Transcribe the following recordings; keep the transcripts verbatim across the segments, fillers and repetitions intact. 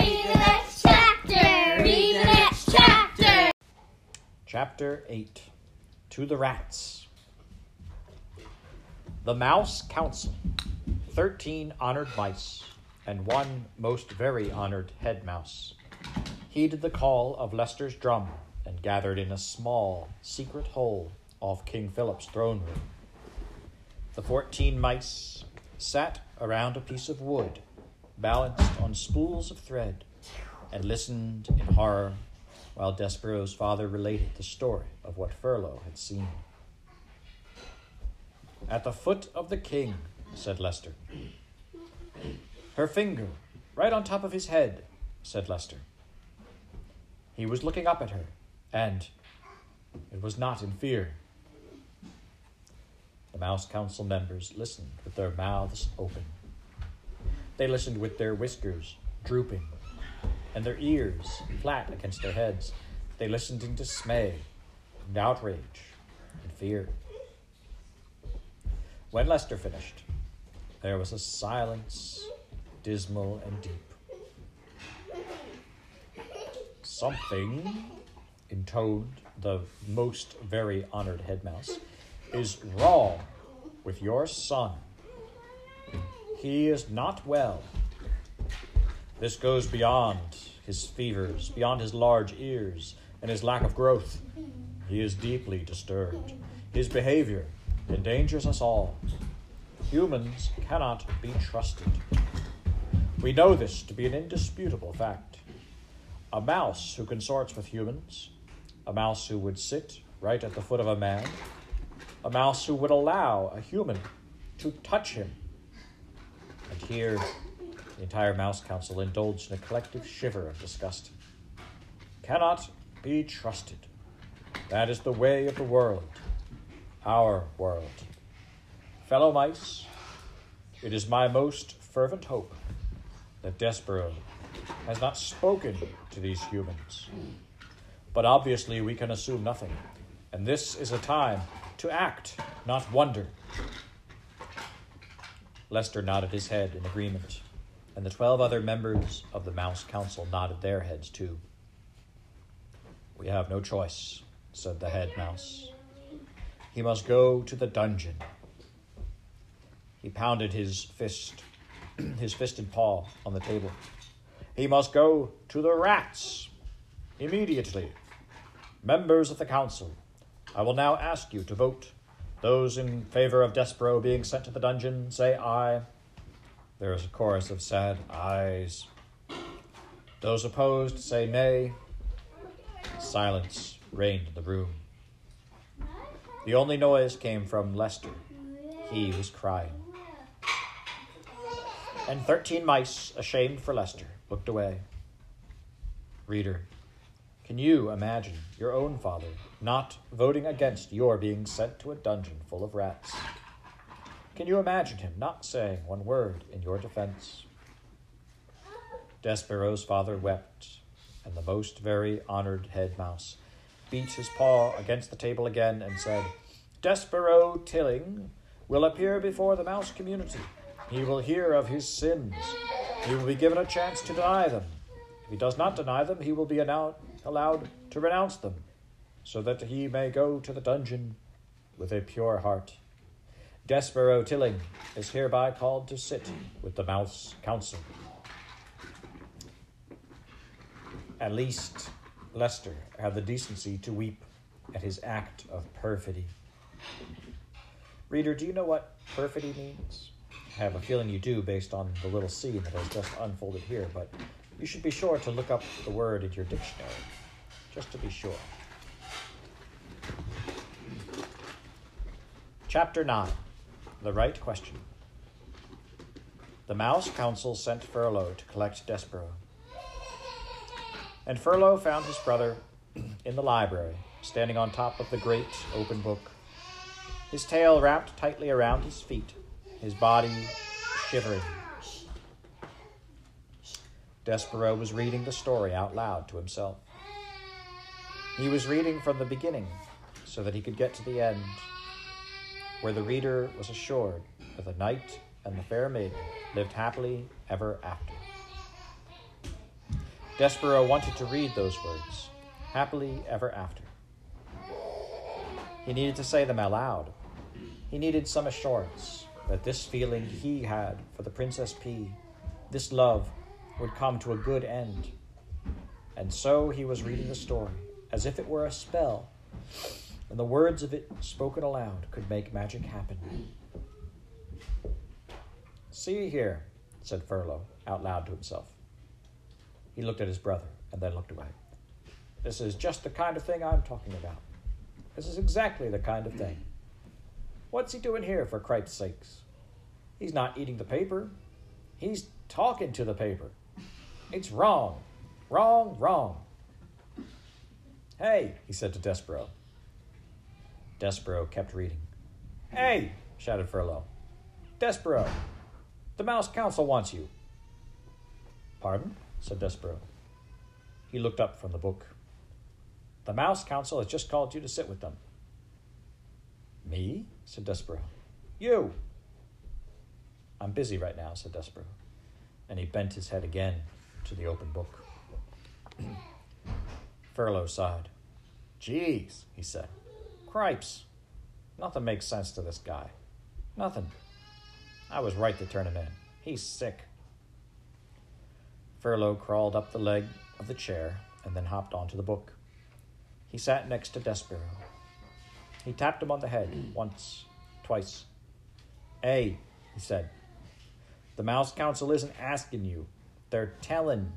Read the next chapter. Read the next chapter. Chapter eight. To the Rats. The Mouse Council. Thirteen honored mice, and one most very honored head mouse, heeded the call of Lester's drum and gathered in a small, secret hole off King Philip's throne room. The fourteen mice sat around a piece of wood, balanced on spools of thread, and listened in horror while Despereaux's father related the story of what Furlough had seen. "At the foot of the king," said Lester. "Her finger, right on top of his head," said Lester. He was looking up at her, and it was not in fear. The Mouse Council members listened with their mouths open. They listened with their whiskers drooping and their ears flat against their heads. They listened in dismay and outrage and fear. When Lester finished, there was a silence, dismal and deep. "Something," intoned the most very honored head mouse, "is wrong with your son. He is not well. This goes beyond his fevers, beyond his large ears, and his lack of growth. He is deeply disturbed. His behavior endangers us all. Humans cannot be trusted. We know this to be an indisputable fact. A mouse who consorts with humans, a mouse who would sit right at the foot of a man, a mouse who would allow a human to touch him." And here, the entire Mouse Council indulged in a collective shiver of disgust. "Cannot be trusted. That is the way of the world. Our world. Fellow mice, it is my most fervent hope that Despereaux has not spoken to these humans. But obviously we can assume nothing, and this is a time to act, not wonder." Lester nodded his head in agreement, and the twelve other members of the Mouse Council nodded their heads too. "We have no choice," said the head mouse. "He must go to the dungeon." He pounded his fist, his fisted paw on the table. "He must go to the rats immediately. Members of the council, I will now ask you to vote. Those in favor of Despereaux being sent to the dungeon, say aye." There is a chorus of sad ayes. "Those opposed, say nay." Silence reigned in the room. The only noise came from Lester. He was crying. And thirteen mice, ashamed for Lester, looked away. Reader, can you imagine your own father not voting against your being sent to a dungeon full of rats? Can you imagine him not saying one word in your defense? Despereaux's father wept, and the most very honored head mouse beat his paw against the table again and said, "Despereaux Tilling will appear before the mouse community. He will hear of his sins. He will be given a chance to deny them. If he does not deny them, he will be allow- allowed to renounce them, so that he may go to the dungeon with a pure heart. Despereaux Tilling is hereby called to sit with the Mouse Council." At least Lester had the decency to weep at his act of perfidy. Reader, do you know what perfidy means? I have a feeling you do based on the little scene that has just unfolded here, but you should be sure to look up the word in your dictionary, just to be sure. Chapter nine, The Right Question. The Mouse Council sent Furlough to collect Despereaux. And Furlough found his brother in the library, standing on top of the great open book, his tail wrapped tightly around his feet, his body shivering. Despereaux was reading the story out loud to himself. He was reading from the beginning so that he could get to the end, where the reader was assured that the knight and the fair maiden lived happily ever after. Despereaux wanted to read those words, happily ever after. He needed to say them aloud. He needed some assurance that this feeling he had for the Princess Pea, this love, would come to a good end. And so he was reading the story, as if it were a spell, and the words of it spoken aloud could make magic happen. "See here," said Furlough, out loud to himself. He looked at his brother, and then looked away. "This is just the kind of thing I'm talking about. This is exactly the kind of thing. What's he doing here, for cripe's sakes? He's not eating the paper. He's talking to the paper. It's wrong, wrong, wrong. Hey," he said to Despereaux. Despereaux kept reading. "Hey," shouted Furlough. "Despereaux, the Mouse Council wants you." "Pardon?" said Despereaux. He looked up from the book. "The Mouse Council has just called you to sit with them." "Me?" said Despereaux. "You." "I'm busy right now," said Despereaux, and he bent his head again to the open book. Furlough sighed. "Jeez," he said. "Cripes. Nothing makes sense to this guy. Nothing. I was right to turn him in. He's sick." Furlough crawled up the leg of the chair and then hopped onto the book. He sat next to Despereaux. He tapped him on the head once, twice. "Hey," he said. "The Mouse Council isn't asking you. They're telling.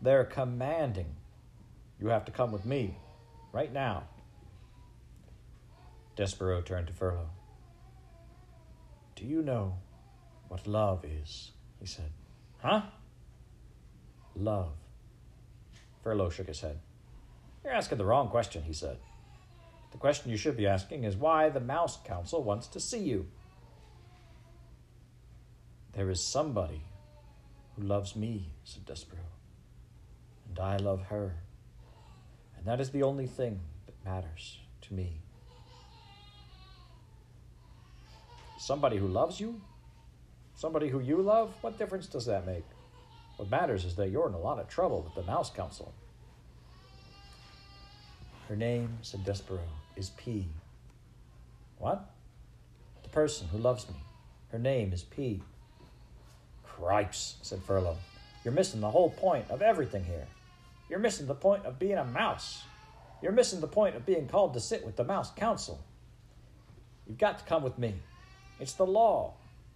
They're commanding. You have to come with me, right now." Despereaux turned to Furlough. "Do you know what love is?" he said. "Huh?" "Love." Furlough shook his head. "You're asking the wrong question," he said. "The question you should be asking is why the Mouse Council wants to see you." "There is somebody who loves me," said Despereaux, "and I love her. And that is the only thing that matters to me." "Somebody who loves you? Somebody who you love? What difference does that make? What matters is that you're in a lot of trouble with the Mouse Council." "Her name," said Despereaux, "is Pea." "What?" "The person who loves me. Her name is Pea." "Cripes," said Furlough. "You're missing the whole point of everything here. You're missing the point of being a mouse. You're missing the point of being called to sit with the Mouse Council. You've got to come with me. It's the law.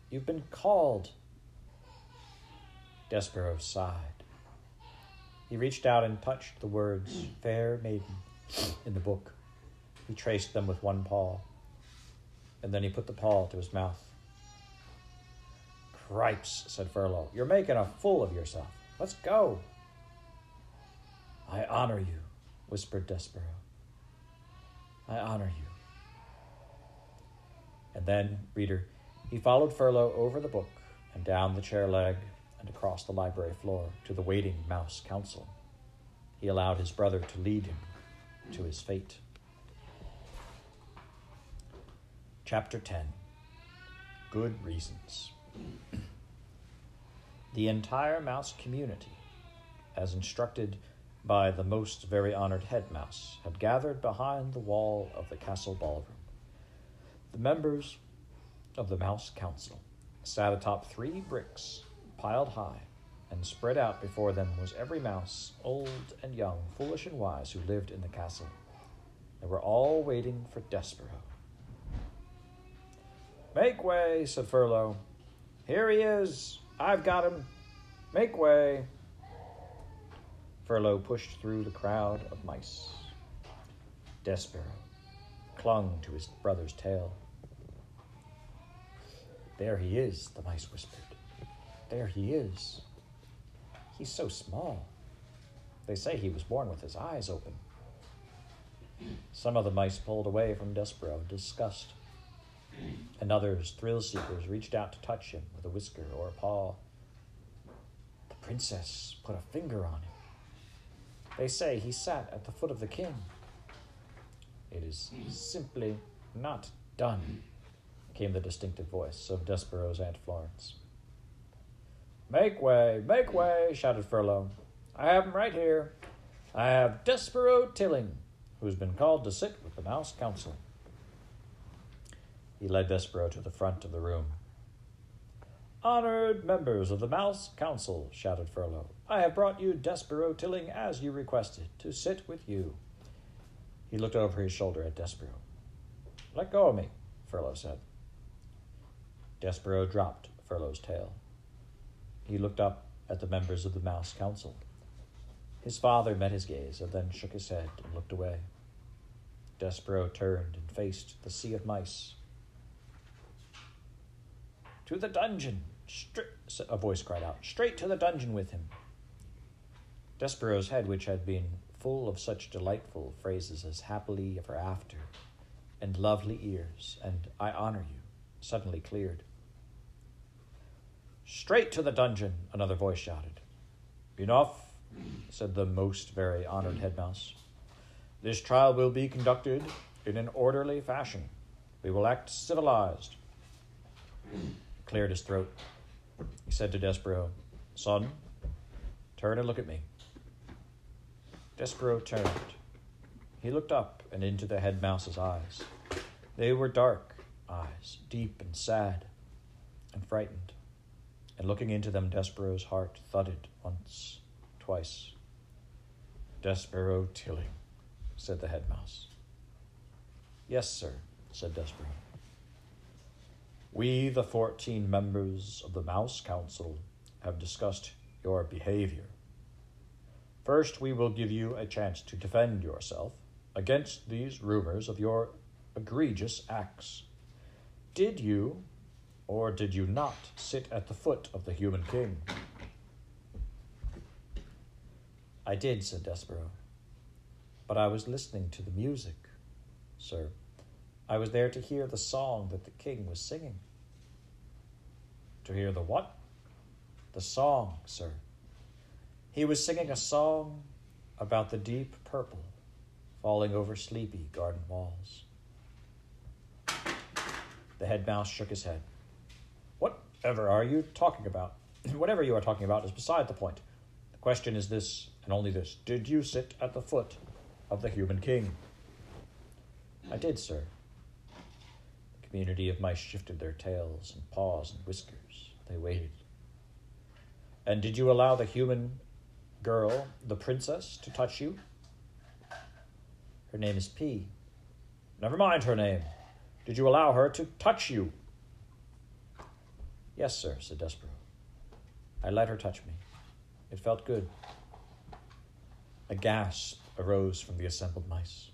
You've been called." Despereaux sighed. He reached out and touched the words, "Fair Maiden," in the book. He traced them with one paw, and then he put the paw to his mouth. "Cripes," said Furlough. "You're making a fool of yourself. Let's go." "I honor you," whispered Despereaux. "I honor you." And then, reader, he followed Furlough over the book and down the chair leg and across the library floor to the waiting Mouse Council. He allowed his brother to lead him to his fate. Chapter ten. Good Reasons. The entire mouse community, as instructed by the most very honored head mouse, had gathered behind the wall of the castle ballroom. The members of the Mouse Council sat atop three bricks piled high, and spread out before them was every mouse, old and young, foolish and wise, who lived in the castle. They were all waiting for Despereaux. "Make way," said Furlough. "Here he is. I've got him. Make way." Furlough pushed through the crowd of mice. Despereaux clung to his brother's tail. "There he is," the mice whispered. "There he is. He's so small. They say he was born with his eyes open." Some of the mice pulled away from Despereaux, disgust, and others, thrill-seekers, reached out to touch him with a whisker or a paw. "The princess put a finger on him. They say he sat at the foot of the king. It is simply not done," came the distinctive voice of Despereaux's Aunt Florence. "Make way, make way," shouted Furlough. I have him right here. I have Despereaux Tilling, who's been called to sit with the Mouse Council." He led Despereaux to the front of the room. "Honored members of the Mouse Council," shouted Furlough, "I have brought you Despereaux Tilling as you requested, to sit with you." He looked over his shoulder at Despereaux. "Let go of me," Furlough said. Despereaux dropped Furlough's tail. He looked up at the members of the Mouse Council. His father met his gaze and then shook his head and looked away. Despereaux turned and faced the sea of mice. "To the dungeon!" Stri- a voice cried out. "Straight to the dungeon with him!" Despereaux's head, which had been full of such delightful phrases as "happily ever after," and "lovely ears," and "I honor you," suddenly cleared. "Straight to the dungeon!" another voice shouted. "Enough," said the most very honored head mouse. "This trial will be conducted in an orderly fashion. We will act civilized." He cleared his throat. He said to Despereaux, "Son, turn and look at me." Despereaux turned. He looked up and into the head mouse's eyes. They were dark eyes, deep and sad and frightened. And looking into them, Despereaux's heart thudded once, twice. "Despereaux Tilling," said the head mouse. "Yes, sir," said Despereaux. "We, the fourteen members of the Mouse Council, have discussed your behavior. First, we will give you a chance to defend yourself against these rumors of your egregious acts. Did you, or did you not, sit at the foot of the human king?" "I did," said Despereaux. "But I was listening to the music, sir. I was there to hear the song that the king was singing." "To hear the what?" "The song, sir. He was singing a song about the deep purple falling over sleepy garden walls." The head mouse shook his head. "Whatever are you talking about? Whatever you are talking about is beside the point. The question is this, and only this. Did you sit at the foot of the human king?" "I did, sir." Community of mice shifted their tails and paws and whiskers. They waited. "And did you allow the human girl, the princess, to touch you?" "Her name is Pea." "Never mind her name. Did you allow her to touch you?" "Yes, sir," said Despereaux. "I let her touch me. It felt good." A gasp arose from the assembled mice.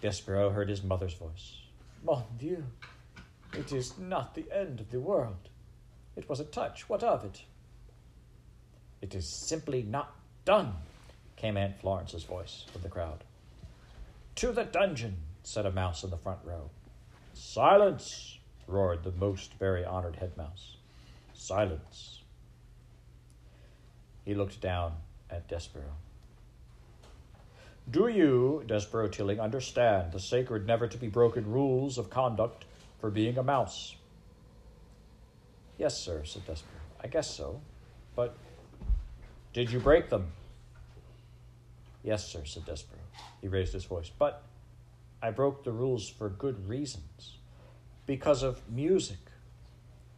Despereaux heard his mother's voice. "Mon Dieu, it is not the end of the world. It was a touch. What of it?" "It is simply not done," came Aunt Florence's voice from the crowd. "To the dungeon," said a mouse in the front row. "Silence," roared the most very honored head mouse. "Silence." He looked down at Despereaux. "Do you, Despereaux Tilling, understand the sacred never-to-be-broken rules of conduct for being a mouse?" "Yes, sir," said Despereaux. "I guess so, but..." "Did you break them?" "Yes, sir," said Despereaux. He raised his voice. "But I broke the rules for good reasons, because of music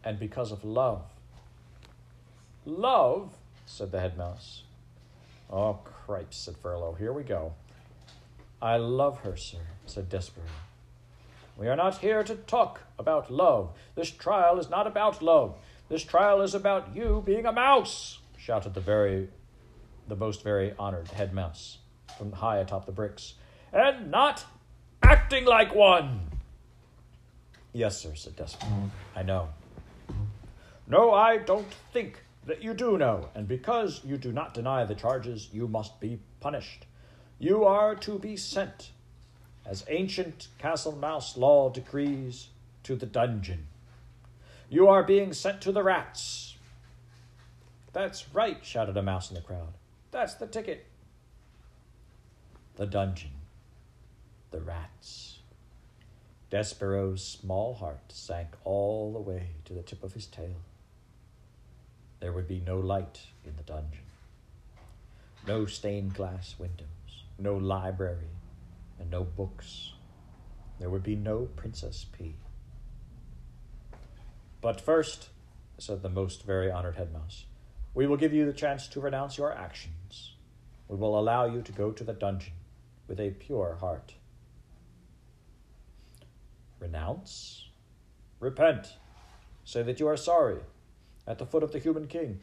and because of love." "Love?" said the head mouse. "Oh, cripes," said Furlough. "Here we go." "I love her, sir," said Despereaux. "We are not here to talk about love. This trial is not about love. This trial is about you being a mouse," shouted the very, the most very honored head mouse from high atop the bricks, "and not acting like one." "Yes, sir," said Despereaux. "I know." "No, I don't think that you do know, and because you do not deny the charges, you must be punished. You are to be sent, as ancient castle mouse law decrees, to the dungeon. You are being sent to the rats." "That's right," shouted a mouse in the crowd. "That's the ticket." The dungeon. The rats. Despereaux's small heart sank all the way to the tip of his tail. There would be no light in the dungeon. no stained glass windows, no library, and no books. There would be no Princess Pea. But first, said the most very honored headmouse, we will give you the chance to renounce your actions. We will allow you to go to the dungeon with a pure heart. Renounce? Repent. Say that you are sorry at the foot of the human king.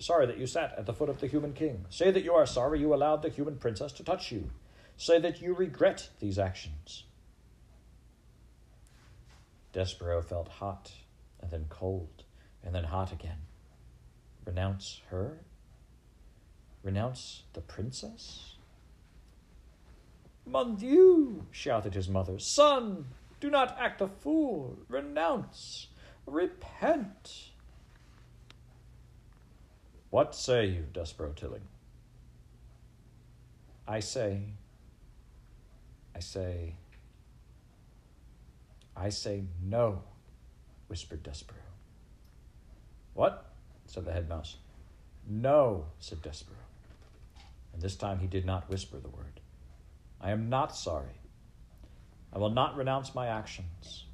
Sorry that you sat at the foot of the human king. Say that you are sorry you allowed the human princess to touch you. Say that you regret these actions. Despereaux felt hot, and then cold, and then hot again. Renounce her? Renounce the princess? Mon Dieu, shouted his mother. Son, do not act a fool. Renounce. Repent. What say you, Despereaux Tilling? I say, I say, I say no, whispered Despereaux. What? Said the headmouse. No, said Despereaux. And this time he did not whisper the word. I am not sorry. I will not renounce my actions.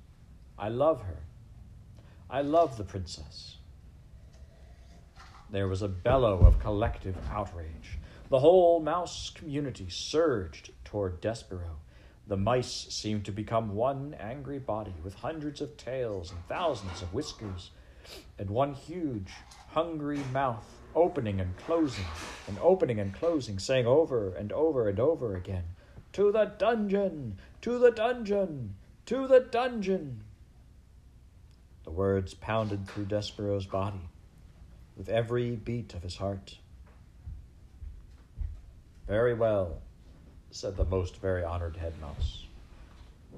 I love her. I love the princess. There was a bellow of collective outrage. The whole mouse community surged toward Despereaux. The mice seemed to become one angry body with hundreds of tails and thousands of whiskers, and one huge, hungry mouth opening and closing and opening and closing, saying over and over and over again, to the dungeon! To the dungeon! To the dungeon! The words pounded through Despereaux's body with every beat of his heart. Very well, said the most very honored headmouse.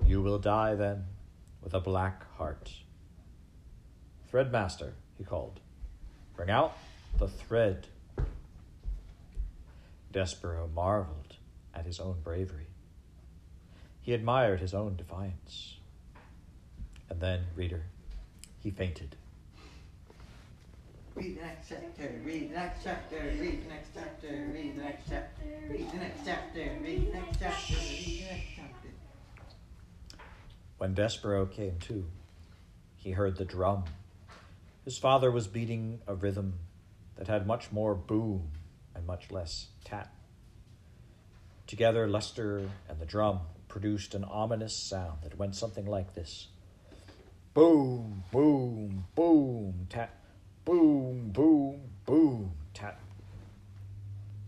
You will die, then, with a black heart. Threadmaster, he called. Bring out the thread. Despereaux marveled at his own bravery. He admired his own defiance. And then, reader, he fainted. Read the next chapter, read the next chapter, read the next chapter, read the next chapter, read the next chapter, read the next chapter, read the next chapter. When Despereaux came to, he heard the drum. His father was beating a rhythm that had much more boom and much less tat. Together, Lester and the drum produced an ominous sound that went something like this. Boom, boom, boom, tat. Boom, boom, boom, tap.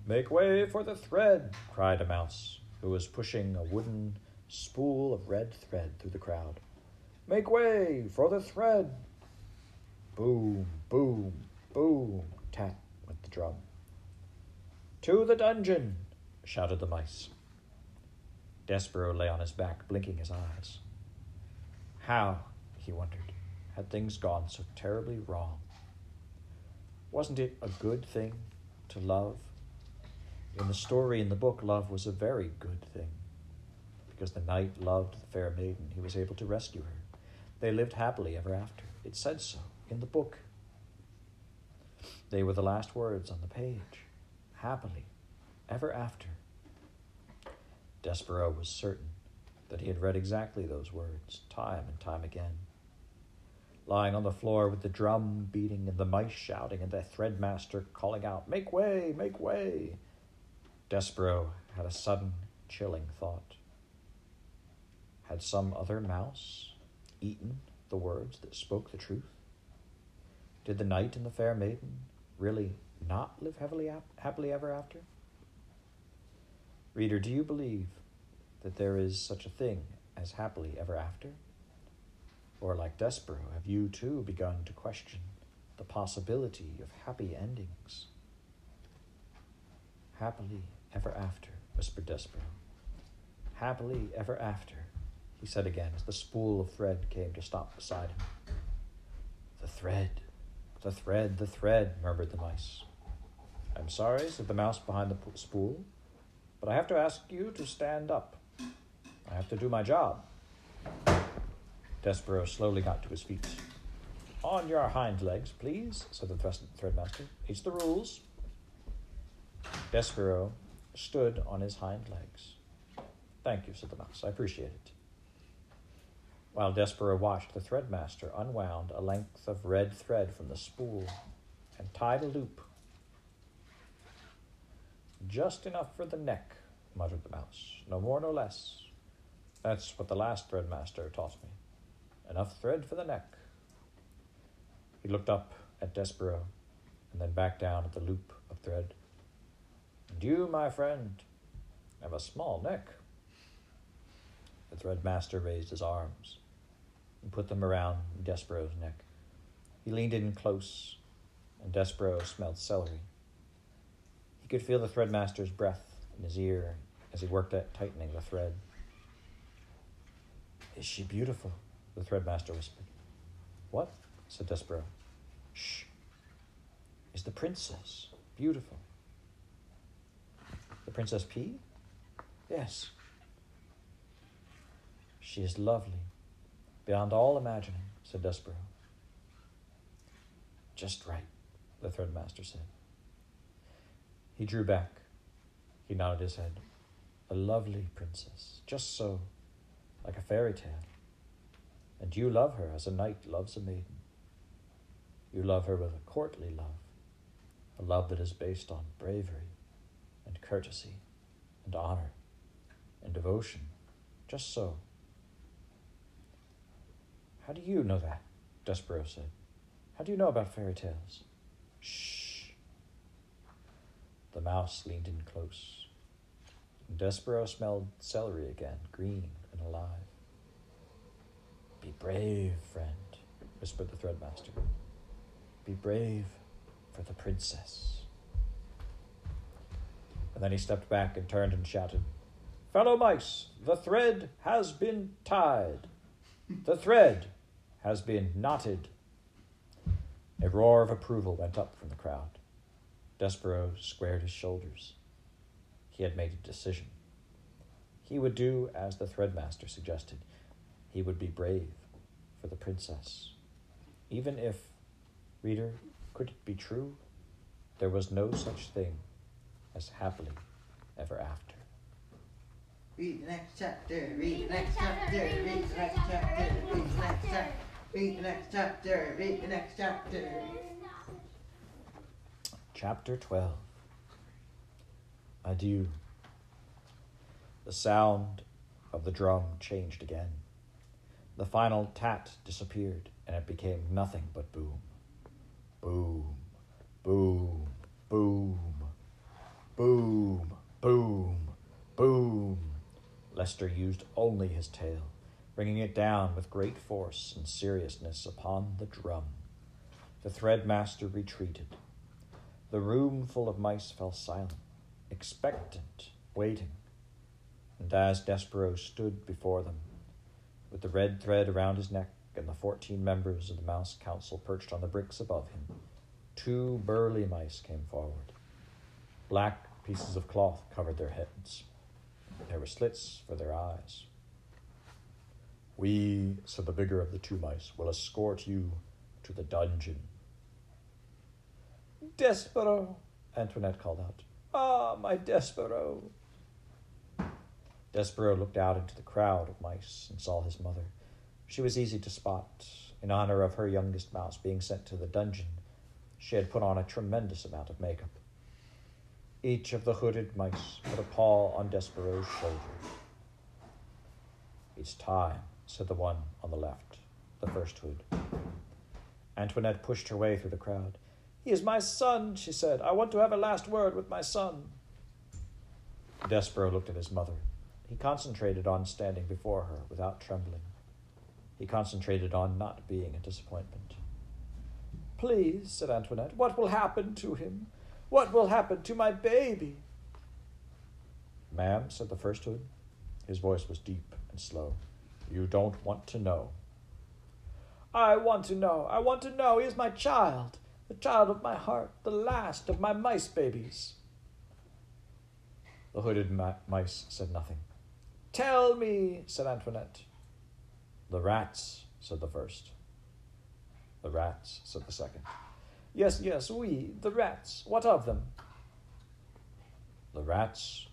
Make way for the thread, cried a mouse, who was pushing a wooden spool of red thread through the crowd. Make way for the thread. Boom, boom, boom, tap went the drum. To the dungeon, shouted the mice. Despereaux lay on his back, blinking his eyes. How, he wondered, had things gone so terribly wrong? Wasn't it a good thing to love? In the story in the book, love was a very good thing. Because the knight loved the fair maiden, he was able to rescue her. They lived happily ever after. It said so in the book. They were the last words on the page. Happily, ever after. Despereaux was certain that he had read exactly those words, time and time again. Lying on the floor with the drum beating and the mice shouting and the threadmaster calling out, make way, make way, Despereaux had a sudden chilling thought. Had some other mouse eaten the words that spoke the truth? Did the knight and the fair maiden really not live heavily, happily ever after? Reader, do you believe that there is such a thing as happily ever after? Or like Despereaux, have you too begun to question the possibility of happy endings? Happily ever after, whispered Despereaux. Happily ever after, he said again as the spool of thread came to stop beside him. The thread, the thread, the thread, murmured the mice. I'm sorry, said the mouse behind the spool, but I have to ask you to stand up. I have to do my job. Despereaux slowly got to his feet. On your hind legs, please, said the threadmaster. It's the rules. Despereaux stood on his hind legs. "Thank you," said the mouse. "I appreciate it." While Despereaux watched, the Threadmaster unwound a length of red thread from the spool and tied a loop. "Just enough for the neck," muttered the mouse. "No more, no less. That's what the last Threadmaster taught me. Enough thread for the neck." He looked up at Despereaux and then back down at the loop of thread. "And you, my friend, have a small neck." The Threadmaster raised his arms and put them around Despereaux's neck. He leaned in close, and Despereaux smelled celery. He could feel the Threadmaster's breath in his ear as he worked at tightening the thread. "Is she beautiful?" the Threadmaster whispered. "What?" said Despereaux. "Shh! Is the princess beautiful?" "The Princess Pea?" "Yes. She is lovely, beyond all imagining," said Despereaux. "Just right," the Threadmaster said. He drew back. He nodded his head. "A lovely princess, just so, like a fairy tale. And you love her as a knight loves a maiden. You love her with a courtly love, a love that is based on bravery and courtesy and honor and devotion, just so." "How do you know that?" Despereaux said. "How do you know about fairy tales?" "Shh." The mouse leaned in close, and Despereaux smelled celery again, green and alive. "Be brave, friend," whispered the Threadmaster. "Be brave for the princess." And then he stepped back and turned and shouted, "Fellow mice, the thread has been tied. The thread has been knotted." A roar of approval went up from the crowd. Despereaux squared his shoulders. He had made a decision. He would do as the Threadmaster suggested. He would be brave for the princess. Even if, reader, could it be true? There was no such thing as happily ever after. Read the next chapter, read the next chapter, read the next chapter, read the next chapter, read the next chapter, read the next chapter. Chapter twelve. Adieu. The sound of the drum changed again. The final tat disappeared, and it became nothing but boom. Boom, boom, boom, boom, boom, boom. Lester used only his tail, bringing it down with great force and seriousness upon the drum. The Threadmaster retreated. The room full of mice fell silent, expectant, waiting. And as Despereaux stood before them, with the red thread around his neck and the fourteen members of the Mouse Council perched on the bricks above him, two burly mice came forward. Black pieces of cloth covered their heads. There were slits for their eyes. "We," said the bigger of the two mice, "will escort you to the dungeon." "Despereaux!" Antoinette called out. "Ah, my Despereaux!" Despereaux looked out into the crowd of mice and saw his mother. She was easy to spot. In honor of her youngest mouse being sent to the dungeon, she had put on a tremendous amount of makeup. Each of the hooded mice put a paw on Despereaux's shoulder. "It's time," said the one on the left, the first hood. Antoinette pushed her way through the crowd. "He is my son," she said. "I want to have a last word with my son." Despereaux looked at his mother. He concentrated on standing before her without trembling. He concentrated on not being a disappointment. "Please," said Antoinette, "what will happen to him? What will happen to my baby?" "Ma'am," said the first hood. His voice was deep and slow. "You don't want to know." "I want to know. I want to know. He is my child, the child of my heart, the last of my mice babies." The hooded ma- mice said nothing. "Tell me," said Antoinette. "The rats," said the first. "The rats," said the second. "Yes, yes, we, the rats. What of them?" The rats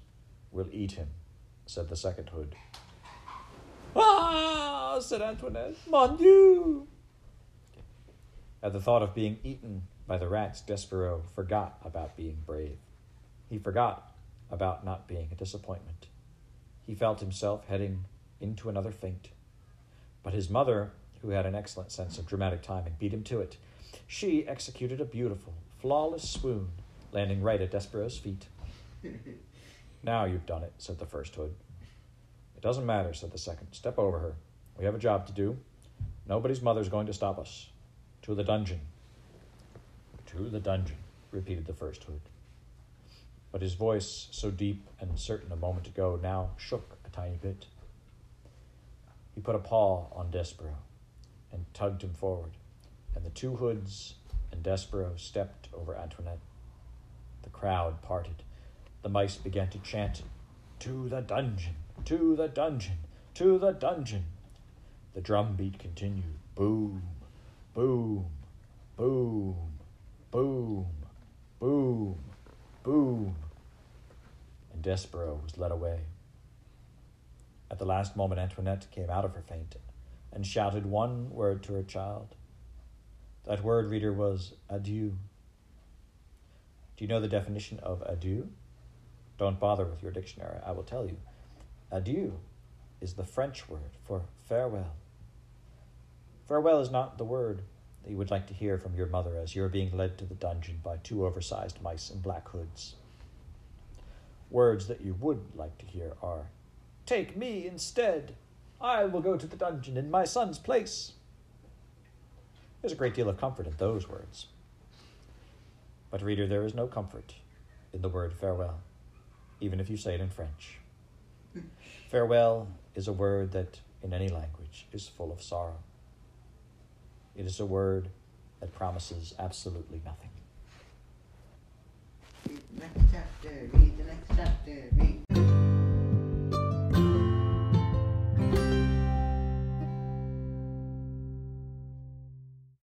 will eat him, said the second hood. Ah, said Antoinette, mon Dieu! At the thought of being eaten by the rats, Despereaux forgot about being brave. He forgot about not being a disappointment. He felt himself heading into another faint. But his mother, who had an excellent sense of dramatic timing, beat him to it. She executed a beautiful, flawless swoon, landing right at Despereaux's feet. Now you've done it, said the first hood. It doesn't matter, said the second. Step over her. We have a job to do. Nobody's mother's going to stop us. To the dungeon. To the dungeon, repeated the first hood. But his voice, so deep and certain a moment ago, now shook a tiny bit. He put a paw on Despereaux and tugged him forward, and the two hoods and Despereaux stepped over Antoinette. The crowd parted. The mice began to chant, "To the dungeon! To the dungeon! To the dungeon!" The drumbeat continued. Boom! Boom! Boom! Boom! Boom! Boom! And Despereaux was led away. At the last moment, Antoinette came out of her faint and shouted one word to her child. That word, reader, was adieu. Do you know the definition of adieu? Don't bother with your dictionary, I will tell you. Adieu is the French word for farewell. Farewell is not the word that you would like to hear from your mother as you are being led to the dungeon by two oversized mice in black hoods. Words that you would like to hear are, "Take me instead. I will go to the dungeon in my son's place." There's a great deal of comfort in those words. But, reader, there is no comfort in the word farewell, even if you say it in French. Farewell is a word that, in any language, is full of sorrow. It is a word that promises absolutely nothing. Read the next chapter, read the next chapter, read.